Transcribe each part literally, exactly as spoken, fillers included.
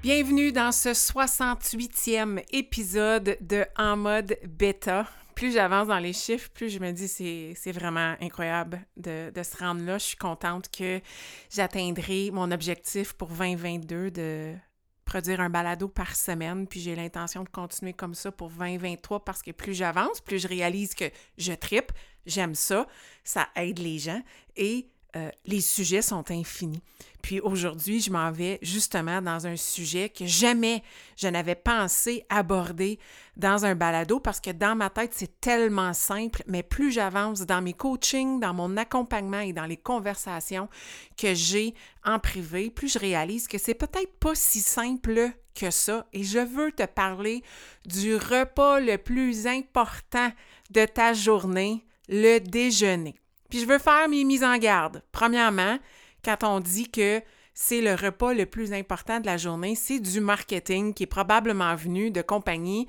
Bienvenue dans ce soixante-huitième épisode de En mode bêta. Plus j'avance dans les chiffres, plus je me dis c'est c'est vraiment incroyable de, de se rendre là. Je suis contente que j'atteindrai mon objectif pour vingt vingt-deux de produire un balado par semaine. Puis j'ai l'intention de continuer comme ça pour vingt vingt-trois parce que plus j'avance, plus je réalise que je trippe, j'aime ça, ça aide les gens et... Euh, les sujets sont infinis. Puis aujourd'hui, je m'en vais justement dans un sujet que jamais je n'avais pensé aborder dans un balado parce que dans ma tête, c'est tellement simple, mais plus j'avance dans mes coachings, dans mon accompagnement et dans les conversations que j'ai en privé, plus je réalise que c'est peut-être pas si simple que ça. Et je veux te parler du repas le plus important de ta journée, le déjeuner. Puis je veux faire mes mises en garde. Premièrement, quand on dit que c'est le repas le plus important de la journée, c'est du marketing qui est probablement venu de compagnies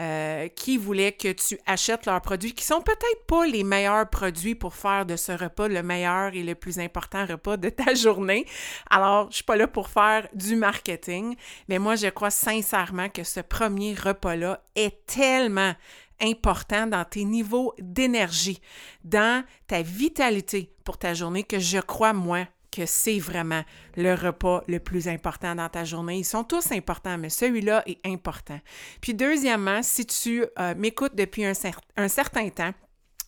euh, qui voulaient que tu achètes leurs produits, qui sont peut-être pas les meilleurs produits pour faire de ce repas le meilleur et le plus important repas de ta journée. Alors, je suis pas là pour faire du marketing, mais moi, je crois sincèrement que ce premier repas-là est tellement important dans tes niveaux d'énergie, dans ta vitalité pour ta journée, que je crois, moi, que c'est vraiment le repas le plus important dans ta journée. Ils sont tous importants, mais celui-là est important. Puis deuxièmement, si tu euh, m'écoutes depuis un, cer- un certain temps,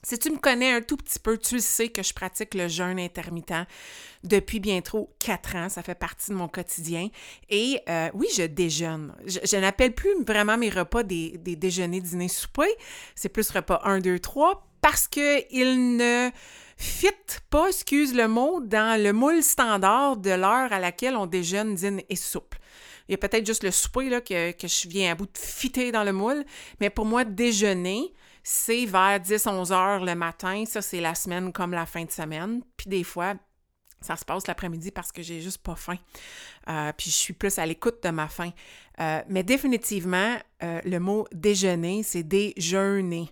si tu me connais un tout petit peu, tu le sais que je pratique le jeûne intermittent depuis bientôt quatre ans. Ça fait partie de mon quotidien. Et euh, oui, je déjeune. Je, je n'appelle plus vraiment mes repas des, des déjeuners, dîners, soupers. C'est plus repas un, deux, trois parce qu'ils ne fit pas, excuse le mot, dans le moule standard de l'heure à laquelle on déjeune, dîne et soupe. Il y a peut-être juste le souper là, que, que je viens à bout de fitter dans le moule. Mais pour moi, déjeuner... c'est vers dix à onze heures le matin. Ça, c'est la semaine comme la fin de semaine. Puis des fois, ça se passe l'après-midi parce que j'ai juste pas faim. Euh, puis je suis plus à l'écoute de ma faim. Euh, mais définitivement, euh, le mot « déjeuner », c'est « déjeuner ».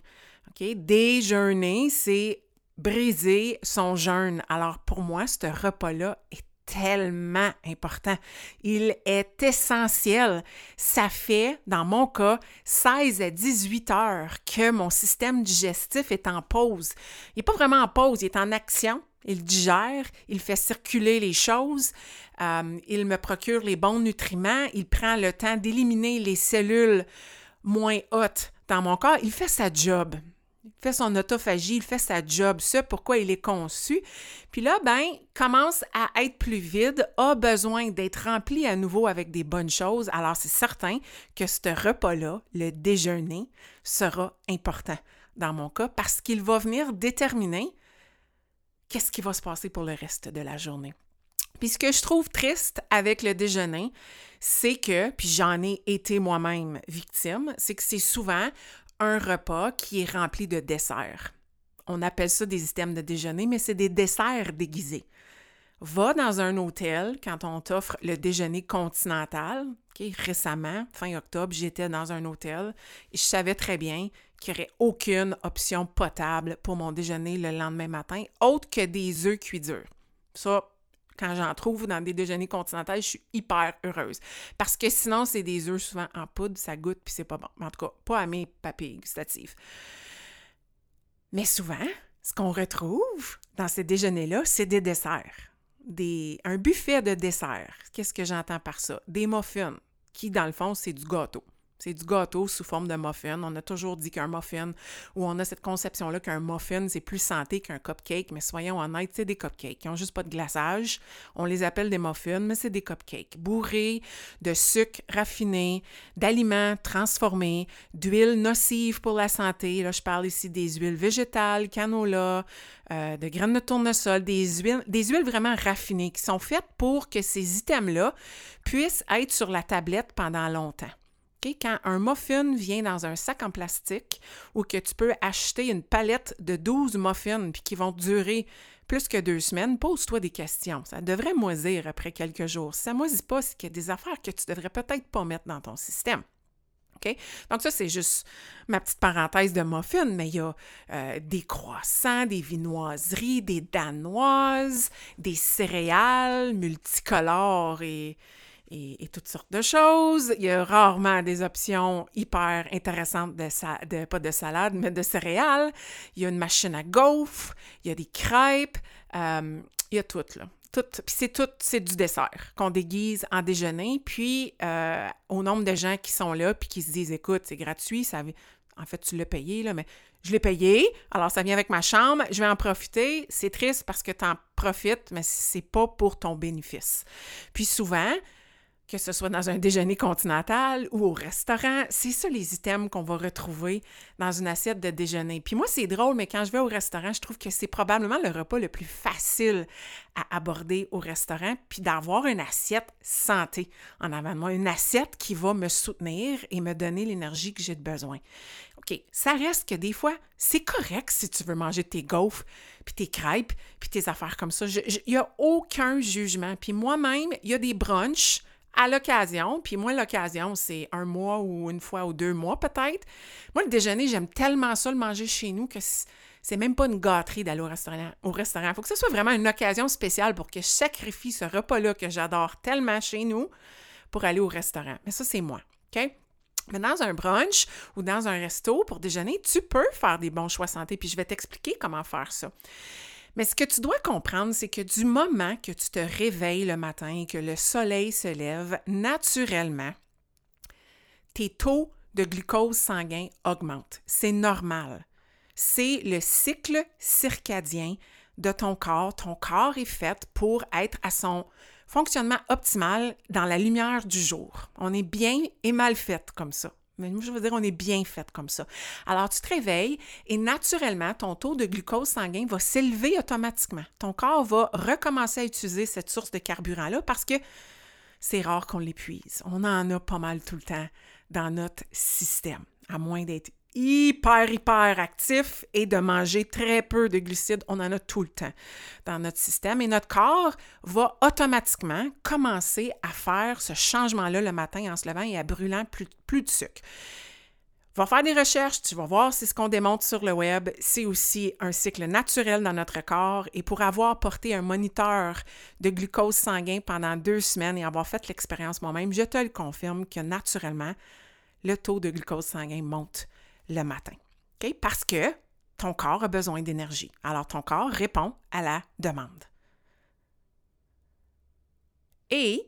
Okay? « Déjeuner », c'est briser son jeûne. Alors pour moi, ce repas-là est tellement important. Il est essentiel. Ça fait, dans mon cas, seize à dix-huit heures que mon système digestif est en pause. Il n'est pas vraiment en pause, il est en action. Il digère, il fait circuler les choses, euh, il me procure les bons nutriments, il prend le temps d'éliminer les cellules moins hautes dans mon corps. Il fait sa job. Il fait son autophagie, il fait sa job, ce pourquoi il est conçu. Puis là, ben, commence à être plus vide, a besoin d'être rempli à nouveau avec des bonnes choses. Alors, c'est certain que ce repas-là, le déjeuner, sera important dans mon cas parce qu'il va venir déterminer qu'est-ce qui va se passer pour le reste de la journée. Puis ce que je trouve triste avec le déjeuner, c'est que, puis j'en ai été moi-même victime, c'est que c'est souvent... un repas qui est rempli de desserts. On appelle ça des items de déjeuner, mais c'est des desserts déguisés. Va dans un hôtel quand on t'offre le déjeuner continental. Okay, récemment, fin octobre, j'étais dans un hôtel et je savais très bien qu'il n'y aurait aucune option potable pour mon déjeuner le lendemain matin, autre que des œufs cuits durs. Ça, quand j'en trouve dans des déjeuners continentaux, je suis hyper heureuse. Parce que sinon, c'est des œufs souvent en poudre, ça goûte, puis c'est pas bon. En tout cas, pas à mes papilles gustatives. Mais souvent, ce qu'on retrouve dans ces déjeuners-là, c'est des desserts. Des, un buffet de desserts. Qu'est-ce que j'entends par ça? Des muffins, qui dans le fond, c'est du gâteau. C'est du gâteau sous forme de muffin. On a toujours dit qu'un muffin, ou on a cette conception-là qu'un muffin, c'est plus santé qu'un cupcake, mais soyons honnêtes, c'est des cupcakes. Ils n'ont juste pas de glaçage. On les appelle des muffins, mais c'est des cupcakes. Bourrés de sucre raffiné, d'aliments transformés, d'huiles nocives pour la santé. Là, je parle ici des huiles végétales, canola, euh, de graines de tournesol, des huiles, des huiles vraiment raffinées qui sont faites pour que ces items-là puissent être sur la tablette pendant longtemps. Okay, quand un muffin vient dans un sac en plastique ou que tu peux acheter une palette de douze muffins puis qui vont durer plus que deux semaines, pose-toi des questions. Ça devrait moisir après quelques jours. Si ça ne moisit pas, c'est qu'il y a des affaires que tu ne devrais peut-être pas mettre dans ton système. Okay? Donc ça, c'est juste ma petite parenthèse de muffins, mais il y a euh, des croissants, des viennoiseries, des danoises, des céréales multicolores et... Et, et toutes sortes de choses. Il y a rarement des options hyper intéressantes de, sa- de pas de salade, mais de céréales. Il y a une machine à gaufres, il y a des crêpes, euh, il y a tout, là. Tout. Puis c'est tout, c'est du dessert qu'on déguise en déjeuner. Puis euh, au nombre de gens qui sont là puis qui se disent « Écoute, c'est gratuit, ça... » En fait, tu l'as payé, là, mais je l'ai payé, alors ça vient avec ma chambre, je vais en profiter. C'est triste parce que tu en profites, mais c'est pas pour ton bénéfice. Puis souvent... que ce soit dans un déjeuner continental ou au restaurant, c'est ça les items qu'on va retrouver dans une assiette de déjeuner. Puis moi, c'est drôle, mais quand je vais au restaurant, je trouve que c'est probablement le repas le plus facile à aborder au restaurant, puis d'avoir une assiette santé en avant de moi, une assiette qui va me soutenir et me donner l'énergie que j'ai besoin. OK, ça reste que des fois, c'est correct si tu veux manger tes gaufres, puis tes crêpes, puis tes affaires comme ça. Il n'y a aucun jugement. Puis moi-même, il y a des brunchs à l'occasion, puis moi, l'occasion, c'est un mois ou une fois ou deux mois peut-être. Moi, le déjeuner, j'aime tellement ça le manger chez nous que c'est même pas une gâterie d'aller au restaurant. Au restaurant, il faut que ce soit vraiment une occasion spéciale pour que je sacrifie ce repas-là que j'adore tellement chez nous pour aller au restaurant. Mais ça, c'est moi, OK? Mais dans un brunch ou dans un resto pour déjeuner, tu peux faire des bons choix santé, puis je vais t'expliquer comment faire ça. Mais ce que tu dois comprendre, c'est que du moment que tu te réveilles le matin et que le soleil se lève, naturellement, tes taux de glucose sanguin augmentent. C'est normal. C'est le cycle circadien de ton corps. Ton corps est fait pour être à son fonctionnement optimal dans la lumière du jour. On est bien et mal fait comme ça. Mais je veux dire, on est bien fait comme ça. Alors, tu te réveilles et naturellement, ton taux de glucose sanguin va s'élever automatiquement. Ton corps va recommencer à utiliser cette source de carburant-là parce que c'est rare qu'on l'épuise. On en a pas mal tout le temps dans notre système, à moins d'être hyper, hyper actif et de manger très peu de glucides. On en a tout le temps dans notre système et notre corps va automatiquement commencer à faire ce changement-là le matin en se levant et à brûlant plus, plus de sucre. Va faire des recherches, tu vas voir, c'est ce qu'on démontre sur le web. C'est aussi un cycle naturel dans notre corps et pour avoir porté un moniteur de glucose sanguin pendant deux semaines et avoir fait l'expérience moi-même, je te le confirme que naturellement, le taux de glucose sanguin monte le matin, okay? Parce que ton corps a besoin d'énergie. Alors, ton corps répond à la demande. Et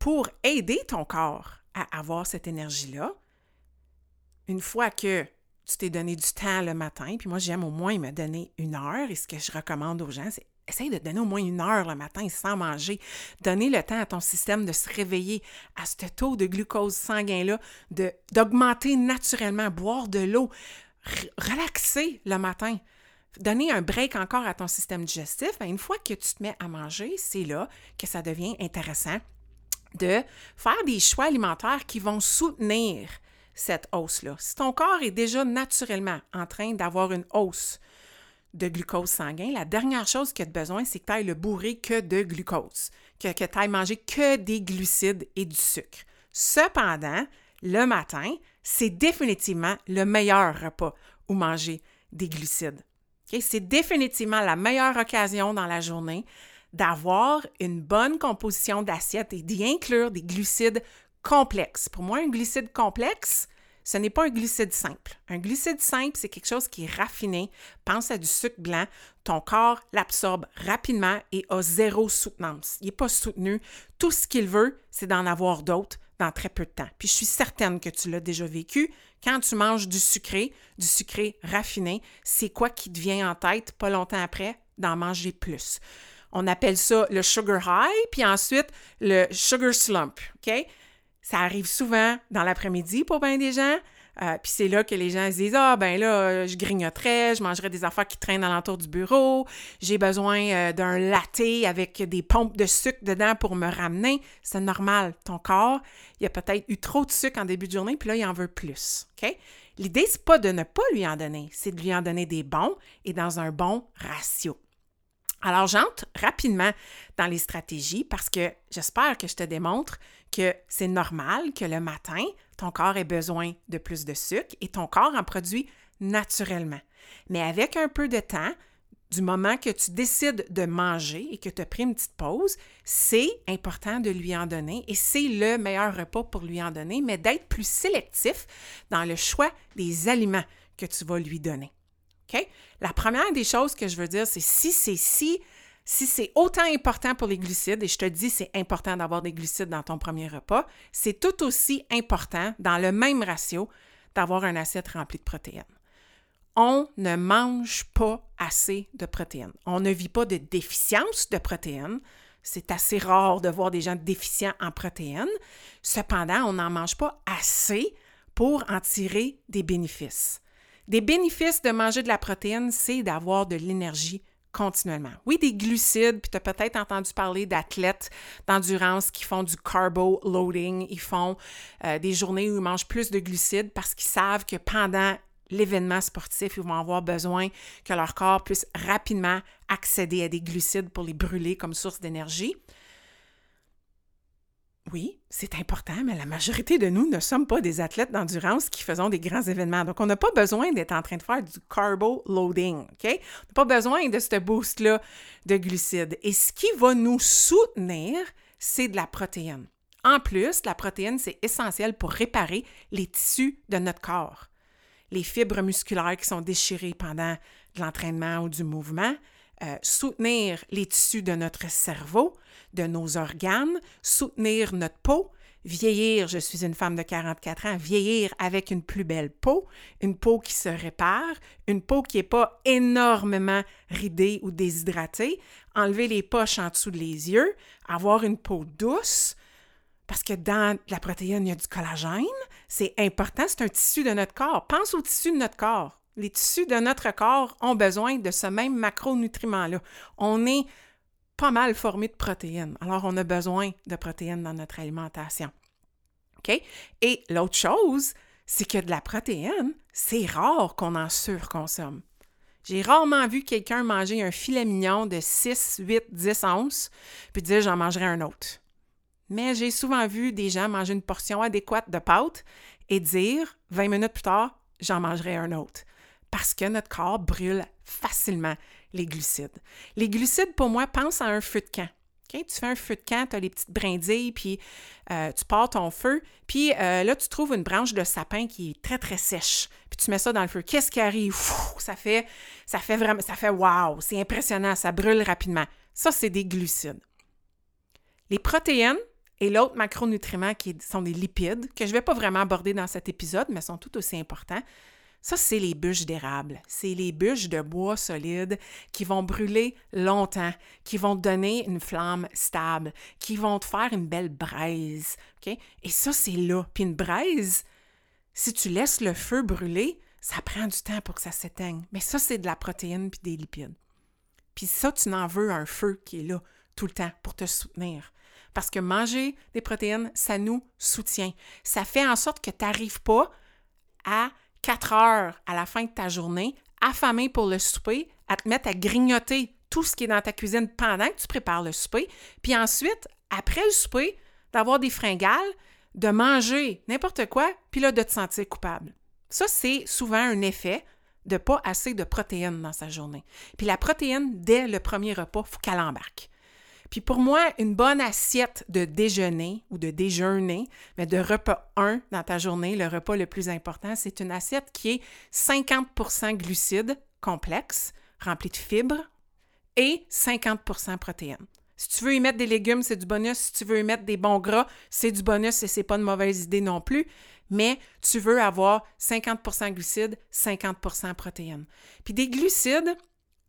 pour aider ton corps à avoir cette énergie-là, une fois que tu t'es donné du temps le matin, puis moi, j'aime au moins me donner une heure, et ce que je recommande aux gens, c'est essaye de te donner au moins une heure le matin sans manger. Donner le temps à ton système de se réveiller à ce taux de glucose sanguin-là, de, d'augmenter naturellement, boire de l'eau, r- relaxer le matin. Donner un break encore à ton système digestif. Bien, une fois que tu te mets à manger, c'est là que ça devient intéressant de faire des choix alimentaires qui vont soutenir cette hausse-là. Si ton corps est déjà naturellement en train d'avoir une hausse de glucose sanguin, la dernière chose que tu as besoin, c'est que tu ailles le bourrer que de glucose, que, que tu ailles manger que des glucides et du sucre. Cependant, le matin, c'est définitivement le meilleur repas où manger des glucides. Okay? C'est définitivement la meilleure occasion dans la journée d'avoir une bonne composition d'assiette et d'y inclure des glucides complexes. Pour moi, un glucide complexe, ce n'est pas un glucide simple. Un glucide simple, c'est quelque chose qui est raffiné. Pense à du sucre blanc. Ton corps l'absorbe rapidement et a zéro soutenance. Il n'est pas soutenu. Tout ce qu'il veut, c'est d'en avoir d'autres, dans très peu de temps. Puis je suis certaine que tu l'as déjà vécu. Quand tu manges du sucré, du sucré raffiné, c'est quoi qui te vient en tête pas longtemps après? D'en manger plus. On appelle ça le sugar high, puis ensuite le sugar slump, OK? Ça arrive souvent dans l'après-midi pour bien des gens, euh, puis c'est là que les gens se disent « Ah, ben là, je grignoterais, je mangerais des affaires qui traînent alentour du bureau, j'ai besoin euh, d'un latte avec des pompes de sucre dedans pour me ramener. » C'est normal, ton corps, il a peut-être eu trop de sucre en début de journée, puis là, il en veut plus, OK? L'idée, c'est pas de ne pas lui en donner, c'est de lui en donner des bons et dans un bon ratio. Alors, j'entre rapidement dans les stratégies parce que j'espère que je te démontre que c'est normal que le matin, ton corps ait besoin de plus de sucre et ton corps en produit naturellement. Mais avec un peu de temps, du moment que tu décides de manger et que tu as pris une petite pause, c'est important de lui en donner et c'est le meilleur repas pour lui en donner, mais d'être plus sélectif dans le choix des aliments que tu vas lui donner. Okay? La première des choses que je veux dire, c'est si c'est si, si c'est autant important pour les glucides, et je te dis c'est important d'avoir des glucides dans ton premier repas, c'est tout aussi important, dans le même ratio, d'avoir une assiette remplie de protéines. On ne mange pas assez de protéines. On ne vit pas de déficience de protéines. C'est assez rare de voir des gens déficients en protéines. Cependant, on n'en mange pas assez pour en tirer des bénéfices. Des bénéfices de manger de la protéine, c'est d'avoir de l'énergie continuellement. Oui, des glucides, puis tu as peut-être entendu parler d'athlètes d'endurance qui font du carbo loading, ils font euh, des journées où ils mangent plus de glucides parce qu'ils savent que pendant l'événement sportif, ils vont avoir besoin que leur corps puisse rapidement accéder à des glucides pour les brûler comme source d'énergie. Oui, c'est important, mais la majorité de nous ne sommes pas des athlètes d'endurance qui faisons des grands événements. Donc, on n'a pas besoin d'être en train de faire du carbo loading, OK? On n'a pas besoin de ce boost-là de glucides. Et ce qui va nous soutenir, c'est de la protéine. En plus, la protéine, c'est essentiel pour réparer les tissus de notre corps. Les fibres musculaires qui sont déchirées pendant de l'entraînement ou du mouvement, Euh, soutenir les tissus de notre cerveau, de nos organes, soutenir notre peau, vieillir, je suis une femme de quarante-quatre ans, vieillir avec une plus belle peau, une peau qui se répare, une peau qui n'est pas énormément ridée ou déshydratée, enlever les poches en dessous des yeux, avoir une peau douce, parce que dans la protéine, il y a du collagène, c'est important, c'est un tissu de notre corps. Pense aux tissus de notre corps. Les tissus de notre corps ont besoin de ce même macronutriment-là. On est pas mal formé de protéines. Alors, on a besoin de protéines dans notre alimentation. OK? Et l'autre chose, c'est que de la protéine, c'est rare qu'on en surconsomme. J'ai rarement vu quelqu'un manger un filet mignon de six, huit, dix onces puis dire « j'en mangerai un autre ». Mais j'ai souvent vu des gens manger une portion adéquate de pâtes et dire vingt minutes plus tard « j'en mangerai un autre ». Parce que notre corps brûle facilement les glucides. Les glucides, pour moi, pense à un feu de camp. Okay? Tu fais un feu de camp, tu as les petites brindilles, puis euh, tu pars ton feu, puis euh, là, tu trouves une branche de sapin qui est très, très sèche, puis tu mets ça dans le feu. Qu'est-ce qui arrive? Ouh, ça fait, ça fait vraiment, ça fait wow, c'est impressionnant, ça brûle rapidement. Ça, c'est des glucides. Les protéines et l'autre macronutriment qui sont des lipides, que je ne vais pas vraiment aborder dans cet épisode, mais sont tout aussi importants. Ça, c'est les bûches d'érable. C'est les bûches de bois solide qui vont brûler longtemps, qui vont te donner une flamme stable, qui vont te faire une belle braise. Okay? Et ça, c'est là. Puis une braise, si tu laisses le feu brûler, ça prend du temps pour que ça s'éteigne. Mais ça, c'est de la protéine puis des lipides. Puis ça, tu n'en veux un feu qui est là tout le temps pour te soutenir. Parce que manger des protéines, ça nous soutient. Ça fait en sorte que tu n'arrives pas à quatre heures à la fin de ta journée, affamé pour le souper, à te mettre à grignoter tout ce qui est dans ta cuisine pendant que tu prépares le souper, puis ensuite, après le souper, d'avoir des fringales, de manger n'importe quoi, puis là, de te sentir coupable. Ça, c'est souvent un effet de pas assez de protéines dans sa journée. Puis la protéine, dès le premier repas, il faut qu'elle embarque. Puis pour moi, une bonne assiette de déjeuner ou de déjeuner, mais de repas un dans ta journée, le repas le plus important, c'est une assiette qui est cinquante pour cent glucides complexes, remplis de fibres, et cinquante pour cent protéines. Si tu veux y mettre des légumes, c'est du bonus. Si tu veux y mettre des bons gras, c'est du bonus et c'est pas une mauvaise idée non plus. Mais tu veux avoir cinquante pour cent glucides, cinquante pour cent protéines. Puis des glucides,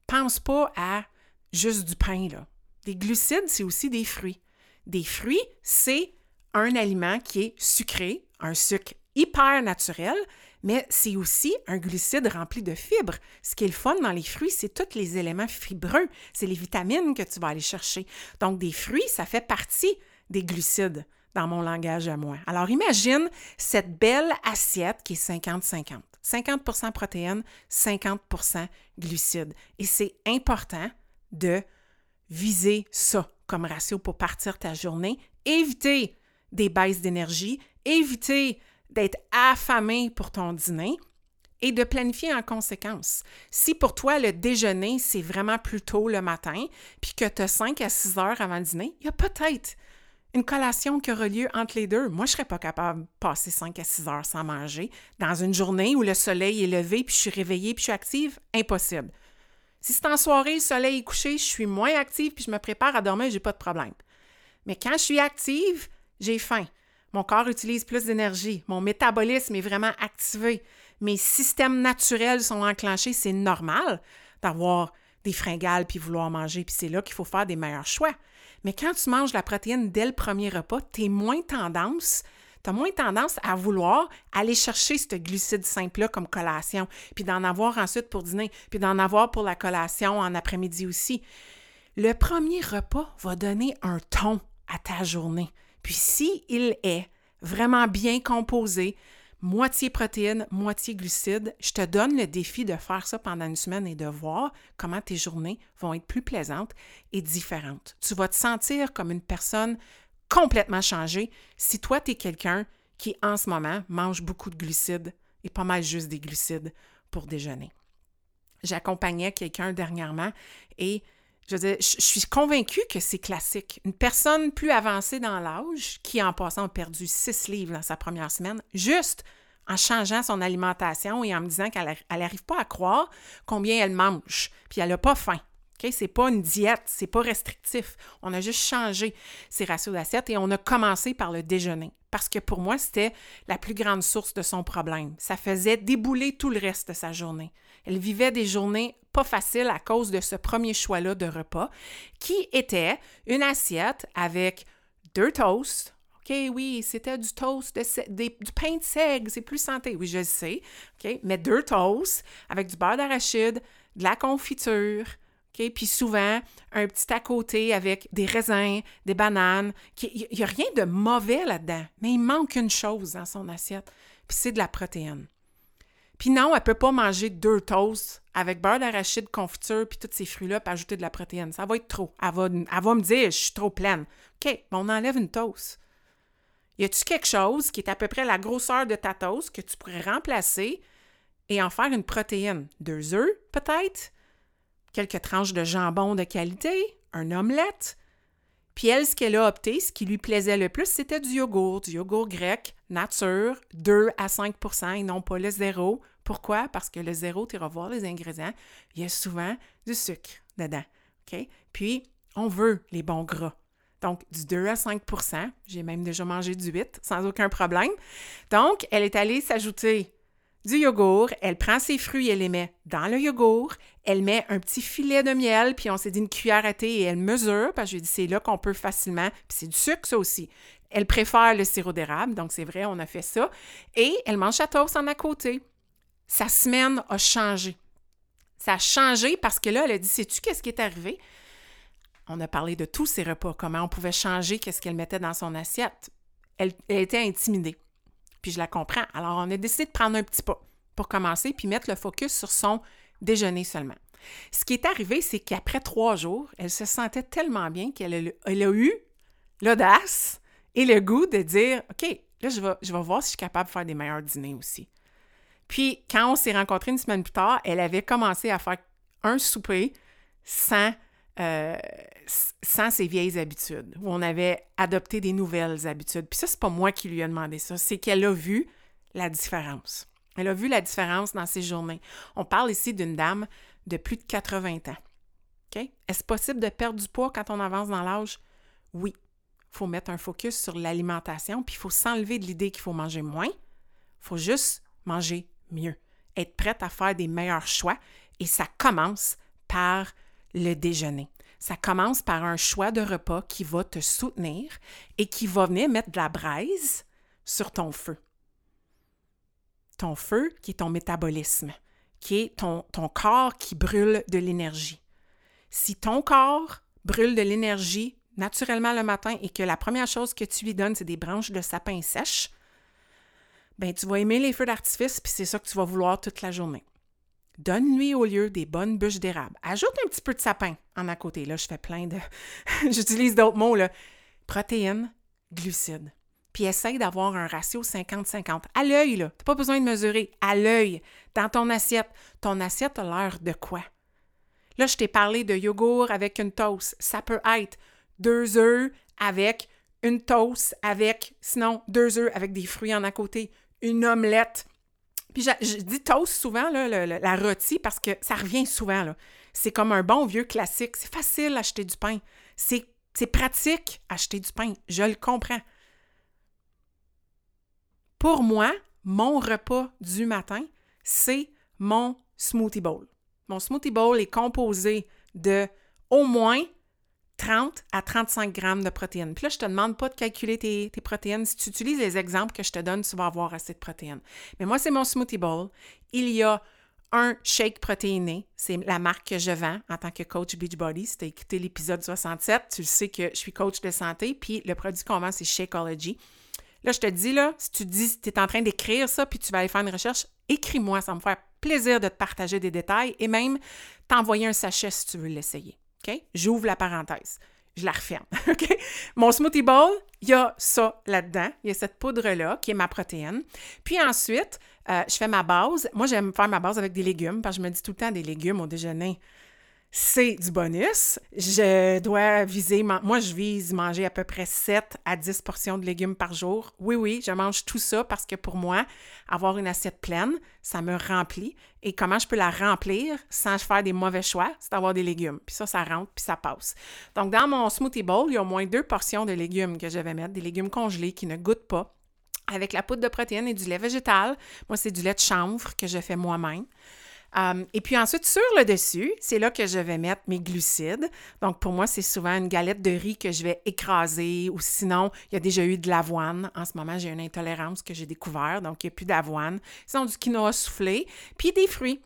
pense pas à juste du pain, là. Des glucides, c'est aussi des fruits. Des fruits, c'est un aliment qui est sucré, un sucre hyper naturel, mais c'est aussi un glucide rempli de fibres. Ce qui est le fun dans les fruits, c'est tous les éléments fibreux, c'est les vitamines que tu vas aller chercher. Donc, des fruits, ça fait partie des glucides dans mon langage à moi. Alors, imagine cette belle assiette qui est cinquante cinquante. cinquante pour cent protéines, cinquante pour cent glucides. Et c'est important de viser ça comme ratio pour partir ta journée, éviter des baisses d'énergie, éviter d'être affamé pour ton dîner et de planifier en conséquence. Si pour toi, le déjeuner, c'est vraiment plus tôt le matin, puis que tu as cinq à six heures avant le dîner, il y a peut-être une collation qui aura lieu entre les deux. Moi, je ne serais pas capable de passer cinq à six heures sans manger dans une journée où le soleil est levé, puis je suis réveillée, puis je suis active. Impossible. Si c'est en soirée, le soleil est couché, je suis moins active, puis je me prépare à dormir, je n'ai pas de problème. Mais quand je suis active, j'ai faim. Mon corps utilise plus d'énergie. Mon métabolisme est vraiment activé. Mes systèmes naturels sont enclenchés. C'est normal d'avoir des fringales puis vouloir manger. Puis c'est là qu'il faut faire des meilleurs choix. Mais quand tu manges la protéine dès le premier repas, tu as moins tendance à vouloir aller chercher ce glucide simple-là comme collation, puis d'en avoir ensuite pour dîner, puis d'en avoir pour la collation en après-midi aussi. Le premier repas va donner un ton à ta journée. Puis s'il est vraiment bien composé, moitié protéines, moitié glucides, je te donne le défi de faire ça pendant une semaine et de voir comment tes journées vont être plus plaisantes et différentes. Tu vas te sentir comme une personne complètement changée si toi, tu es quelqu'un qui, en ce moment, mange beaucoup de glucides et pas mal juste des glucides pour déjeuner. J'accompagnais quelqu'un dernièrement et Je veux dire, je suis convaincue que c'est classique. Une personne plus avancée dans l'âge, qui en passant a perdu six livres dans sa première semaine, juste en changeant son alimentation et en me disant qu'elle n'arrive pas à croire combien elle mange, puis elle n'a pas faim. Okay? Ce n'est pas une diète, c'est pas restrictif. On a juste changé ses ratios d'assiette et on a commencé par le déjeuner. Parce que pour moi, c'était la plus grande source de son problème. Ça faisait débouler tout le reste de sa journée. Elle vivait des journées pas faciles à cause de ce premier choix-là de repas, qui était une assiette avec deux toasts. OK, oui, c'était du toast, de, des, du pain de seigle, c'est plus santé. Oui, je le sais. OK, mais deux toasts avec du beurre d'arachide, de la confiture. Okay, puis souvent, un petit à côté avec des raisins, des bananes. Il n'y a rien de mauvais là-dedans, mais il manque une chose dans son assiette, puis c'est de la protéine. Puis non, elle ne peut pas manger deux toasts avec beurre d'arachide, confiture, puis tous ces fruits-là, puis ajouter de la protéine. Ça va être trop. Elle va, elle va me dire « je suis trop pleine ». OK, ben on enlève une toast. Y a-tu quelque chose qui est à peu près la grosseur de ta toast que tu pourrais remplacer et en faire une protéine? Deux œufs, peut-être? Quelques tranches de jambon de qualité, un omelette. Puis elle, ce qu'elle a opté, ce qui lui plaisait le plus, c'était du yogourt, du yogourt grec, nature, deux à cinq pour cent et non pas le zéro. Pourquoi? Parce que le zéro, tu iras voir les ingrédients, il y a souvent du sucre dedans. Okay? Puis, on veut les bons gras. Donc, du deux à cinq pour cent, j'ai même déjà mangé du huit, sans aucun problème. Donc, elle est allée s'ajouter du yogourt, elle prend ses fruits, elle les met dans le yogourt, elle met un petit filet de miel, puis on s'est dit une cuillère à thé et elle mesure, parce que je lui ai dit c'est là qu'on peut facilement, puis c'est du sucre ça aussi. Elle préfère le sirop d'érable, donc c'est vrai, on a fait ça, et elle mange sa toast en à côté. Sa semaine a changé. Ça a changé parce que là, elle a dit, sais-tu qu'est-ce qui est arrivé? On a parlé de tous ses repas, comment on pouvait changer qu'est-ce qu'elle mettait dans son assiette. Elle, elle était intimidée. Puis je la comprends. Alors, on a décidé de prendre un petit pas pour commencer puis mettre le focus sur son déjeuner seulement. Ce qui est arrivé, c'est qu'après trois jours, elle se sentait tellement bien qu'elle a, elle a eu l'audace et le goût de dire « OK, là, je vais, je vais voir si je suis capable de faire des meilleurs dîners aussi. » Puis, quand on s'est rencontrés une semaine plus tard, elle avait commencé à faire un souper sans... Euh, sans ses vieilles habitudes, où on avait adopté des nouvelles habitudes. Puis ça, c'est pas moi qui lui ai demandé ça, c'est qu'elle a vu la différence. Elle a vu la différence dans ses journées. On parle ici d'une dame de plus de quatre-vingts ans. Okay? Est-ce possible de perdre du poids quand on avance dans l'âge? Oui. Il faut mettre un focus sur l'alimentation, puis il faut s'enlever de l'idée qu'il faut manger moins. Il faut juste manger mieux. Être prête à faire des meilleurs choix. Et ça commence par le déjeuner. Ça commence par un choix de repas qui va te soutenir et qui va venir mettre de la braise sur ton feu. Ton feu qui est ton métabolisme, qui est ton, ton corps qui brûle de l'énergie. Si ton corps brûle de l'énergie naturellement le matin et que la première chose que tu lui donnes, c'est des branches de sapin sèches, bien, tu vas aimer les feux d'artifice puis c'est ça que tu vas vouloir toute la journée. Donne-lui au lieu des bonnes bûches d'érable. Ajoute un petit peu de sapin en à côté. Là, je fais plein de... J'utilise d'autres mots, là. Protéines, glucides. Puis essaye d'avoir un ratio cinquante cinquante. À l'œil, là. Tu n'as pas besoin de mesurer. À l'œil, dans ton assiette. Ton assiette a l'air de quoi? Là, je t'ai parlé de yogourt avec une toast. Ça peut être deux œufs avec une toast avec... Sinon, deux œufs avec des fruits en à côté. Une omelette. Puis je, je dis toast souvent, là, le, le, la rôtie, parce que ça revient souvent. Là. C'est comme un bon vieux classique. C'est facile acheter du pain. C'est, c'est pratique acheter du pain. Je le comprends. Pour moi, mon repas du matin, c'est mon smoothie bowl. Mon smoothie bowl est composé de au moins trente à trente-cinq grammes de protéines. Puis là, je ne te demande pas de calculer tes, tes protéines. Si tu utilises les exemples que je te donne, tu vas avoir assez de protéines. Mais moi, c'est mon smoothie bowl. Il y a un shake protéiné. C'est la marque que je vends en tant que coach Beachbody. Si tu as écouté l'épisode soixante-sept, tu le sais que je suis coach de santé. Puis le produit qu'on vend, c'est Shakeology. Là, je te dis, là, si tu dis, tu es en train d'écrire ça puis tu vas aller faire une recherche, écris-moi. Ça me fait plaisir de te partager des détails et même t'envoyer un sachet si tu veux l'essayer. Okay? J'ouvre la parenthèse. Je la referme. Okay? Mon smoothie bowl, il y a ça là-dedans. Il y a cette poudre-là qui est ma protéine. Puis ensuite, euh, je fais ma base. Moi, j'aime faire ma base avec des légumes parce que je me dis tout le temps des légumes au déjeuner. C'est du bonus. Je dois viser... Man- Moi, je vise manger à peu près sept à dix portions de légumes par jour. Oui, oui, je mange tout ça parce que pour moi, avoir une assiette pleine, ça me remplit. Et comment je peux la remplir sans faire des mauvais choix? C'est d'avoir des légumes. Puis ça, ça rentre, puis ça passe. Donc, dans mon smoothie bowl, il y a au moins deux portions de légumes que je vais mettre, des légumes congelés qui ne goûtent pas, avec la poudre de protéines et du lait végétal. Moi, c'est du lait de chanvre que je fais moi-même. Um, et puis ensuite, sur le dessus, c'est là que je vais mettre mes glucides. Donc, pour moi, c'est souvent une galette de riz que je vais écraser ou sinon, il y a déjà eu de l'avoine. En ce moment, j'ai une intolérance que j'ai découverte, donc il n'y a plus d'avoine. Sinon, du quinoa soufflé, puis des fruits.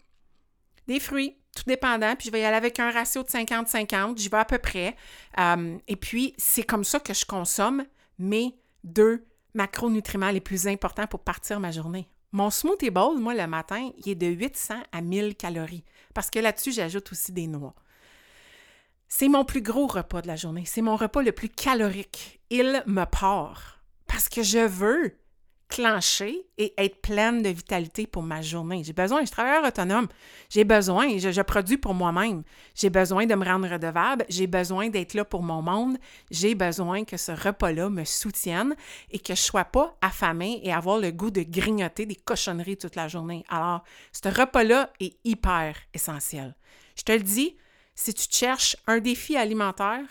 Des fruits, tout dépendant. Puis je vais y aller avec un ratio de cinquante cinquante, j'y vais à peu près. Um, et puis, c'est comme ça que je consomme mes deux macronutriments les plus importants pour partir ma journée. Mon smoothie bowl, moi, le matin, il est de huit cents à mille calories parce que là-dessus, j'ajoute aussi des noix. C'est mon plus gros repas de la journée. C'est mon repas le plus calorique. Il me part parce que je veux clencher et être pleine de vitalité pour ma journée. J'ai besoin, je suis travailleur autonome. J'ai besoin, je, je produis pour moi-même. J'ai besoin de me rendre redevable. J'ai besoin d'être là pour mon monde. J'ai besoin que ce repas-là me soutienne et que je ne sois pas affamée et avoir le goût de grignoter des cochonneries toute la journée. Alors, ce repas-là est hyper essentiel. Je te le dis, si tu te cherches un défi alimentaire,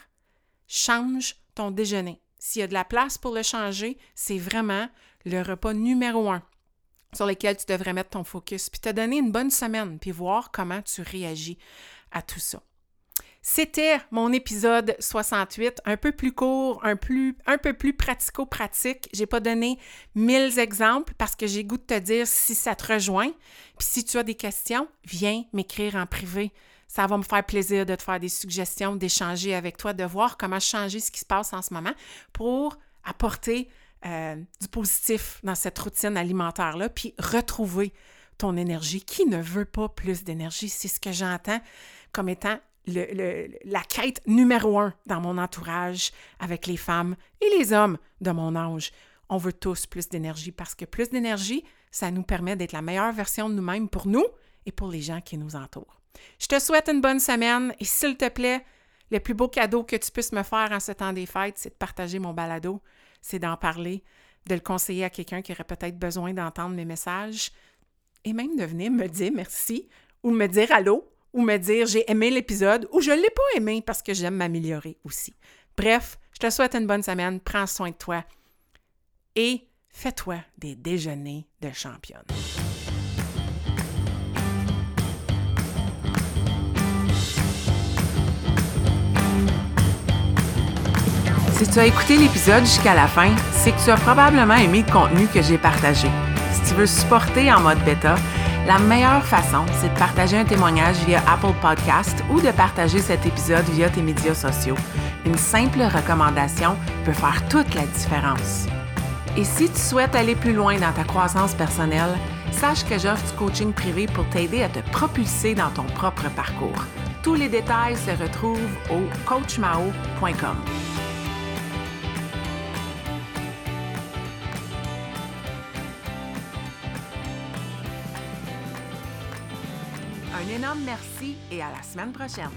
change ton déjeuner. S'il y a de la place pour le changer, c'est vraiment le repas numéro un sur lequel tu devrais mettre ton focus, puis te donner une bonne semaine, puis voir comment tu réagis à tout ça. C'était mon épisode soixante-huit, un peu plus court, un, plus, un peu plus pratico-pratique. Je n'ai pas donné mille exemples parce que j'ai goût de te dire si ça te rejoint. Puis si tu as des questions, viens m'écrire en privé. Ça va me faire plaisir de te faire des suggestions, d'échanger avec toi, de voir comment changer ce qui se passe en ce moment pour apporter Euh, du positif dans cette routine alimentaire-là, puis retrouver ton énergie. Qui ne veut pas plus d'énergie? C'est ce que j'entends comme étant le, le, la quête numéro un dans mon entourage avec les femmes et les hommes de mon âge. On veut tous plus d'énergie parce que plus d'énergie, ça nous permet d'être la meilleure version de nous-mêmes pour nous et pour les gens qui nous entourent. Je te souhaite une bonne semaine et s'il te plaît, le plus beau cadeau que tu puisses me faire en ce temps des fêtes, c'est de partager mon balado. C'est d'en parler, de le conseiller à quelqu'un qui aurait peut-être besoin d'entendre mes messages et même de venir me dire merci ou me dire allô ou me dire « j'ai aimé l'épisode » ou « je ne l'ai pas aimé parce que j'aime m'améliorer aussi ». Bref, je te souhaite une bonne semaine, prends soin de toi et fais-toi des déjeuners de championne. Si tu as écouté l'épisode jusqu'à la fin, c'est que tu as probablement aimé le contenu que j'ai partagé. Si tu veux supporter En mode bêta, la meilleure façon, c'est de partager un témoignage via Apple Podcast ou de partager cet épisode via tes médias sociaux. Une simple recommandation peut faire toute la différence. Et si tu souhaites aller plus loin dans ta croissance personnelle, sache que j'offre du coaching privé pour t'aider à te propulser dans ton propre parcours. Tous les détails se retrouvent au coach mao point com. Un énorme merci et à la semaine prochaine!